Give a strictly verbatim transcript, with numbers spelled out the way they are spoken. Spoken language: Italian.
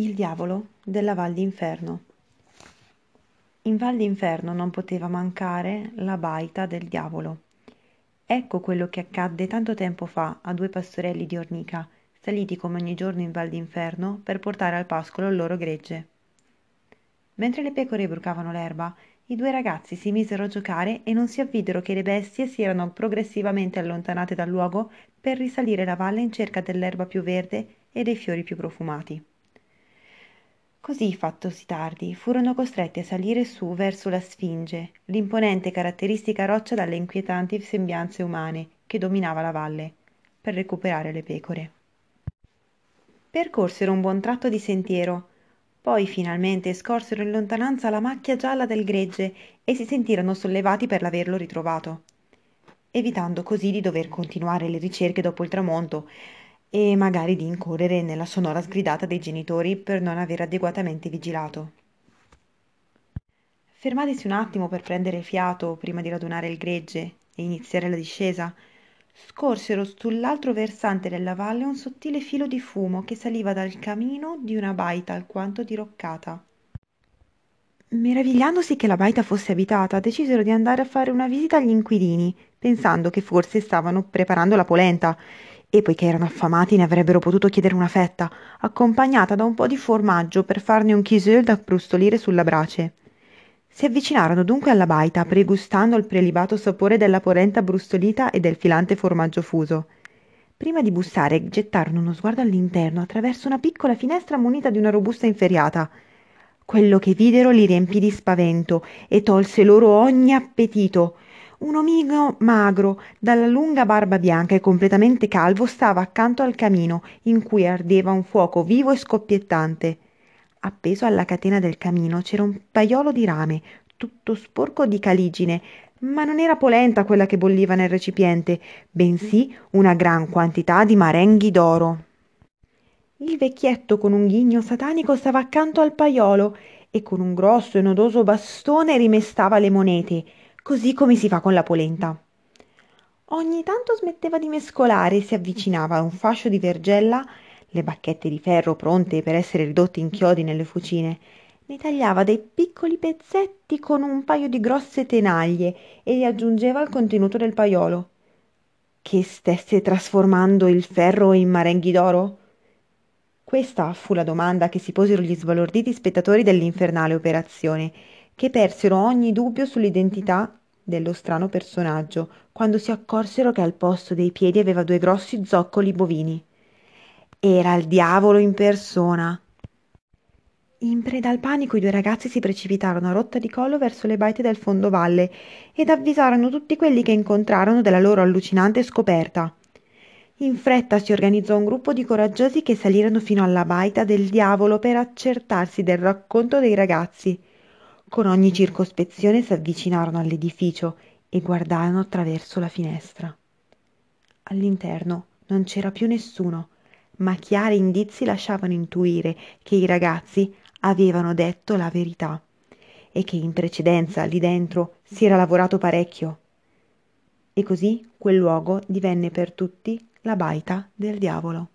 Il diavolo della Val d'Inferno. In Val d'Inferno non poteva mancare la baita del diavolo. Ecco quello che accadde tanto tempo fa a due pastorelli di Ornica, saliti come ogni giorno in Val d'Inferno per portare al pascolo il loro gregge. Mentre le pecore brucavano l'erba, i due ragazzi si misero a giocare e non si avvidero che le bestie si erano progressivamente allontanate dal luogo per risalire la valle in cerca dell'erba più verde e dei fiori più profumati. Così, fattosi tardi, furono costretti a salire su verso la Sfinge, l'imponente caratteristica roccia dalle inquietanti sembianze umane che dominava la valle, per recuperare le pecore. Percorsero un buon tratto di sentiero, poi finalmente scorsero in lontananza la macchia gialla del gregge e si sentirono sollevati per l'averlo ritrovato, evitando così di dover continuare le ricerche dopo il tramonto, e magari di incorrere nella sonora sgridata dei genitori per non aver adeguatamente vigilato. Fermatisi un attimo per prendere fiato prima di radunare il gregge e iniziare la discesa, scorsero sull'altro versante della valle un sottile filo di fumo che saliva dal camino di una baita alquanto diroccata. Meravigliandosi che la baita fosse abitata, decisero di andare a fare una visita agli inquilini, pensando che forse stavano preparando la polenta, e poiché erano affamati ne avrebbero potuto chiedere una fetta, accompagnata da un po' di formaggio per farne un kisel da brustolire sulla brace. Si avvicinarono dunque alla baita, pregustando il prelibato sapore della polenta brustolita e del filante formaggio fuso. Prima di bussare, gettarono uno sguardo all'interno attraverso una piccola finestra munita di una robusta inferriata. Quello che videro li riempì di spavento e tolse loro ogni appetito. Un omino magro, dalla lunga barba bianca e completamente calvo, stava accanto al camino, in cui ardeva un fuoco vivo e scoppiettante. Appeso alla catena del camino c'era un paiolo di rame, tutto sporco di caligine, ma non era polenta quella che bolliva nel recipiente, bensì una gran quantità di marenghi d'oro. Il vecchietto con un ghigno satanico stava accanto al paiolo e con un grosso e nodoso bastone rimestava le monete, così come si fa con la polenta. Ogni tanto smetteva di mescolare e si avvicinava a un fascio di vergella, le bacchette di ferro pronte per essere ridotte in chiodi nelle fucine, ne tagliava dei piccoli pezzetti con un paio di grosse tenaglie e li aggiungeva al contenuto del paiolo. Che stesse trasformando il ferro in marenghi d'oro? Questa fu la domanda che si posero gli sbalorditi spettatori dell'infernale operazione, che persero ogni dubbio sull'identità dello strano personaggio quando si accorsero che al posto dei piedi aveva due grossi zoccoli bovini. Era il diavolo in persona. In preda al panico i due ragazzi si precipitarono a rotta di collo verso le baite del fondovalle ed avvisarono tutti quelli che incontrarono della loro allucinante scoperta. In fretta si organizzò un gruppo di coraggiosi che salirono fino alla baita del diavolo per accertarsi del racconto dei ragazzi. Con ogni circospezione si avvicinarono all'edificio e guardarono attraverso la finestra. All'interno non c'era più nessuno, ma chiari indizi lasciavano intuire che i ragazzi avevano detto la verità e che in precedenza lì dentro si era lavorato parecchio. E così quel luogo divenne per tutti la baita del diavolo.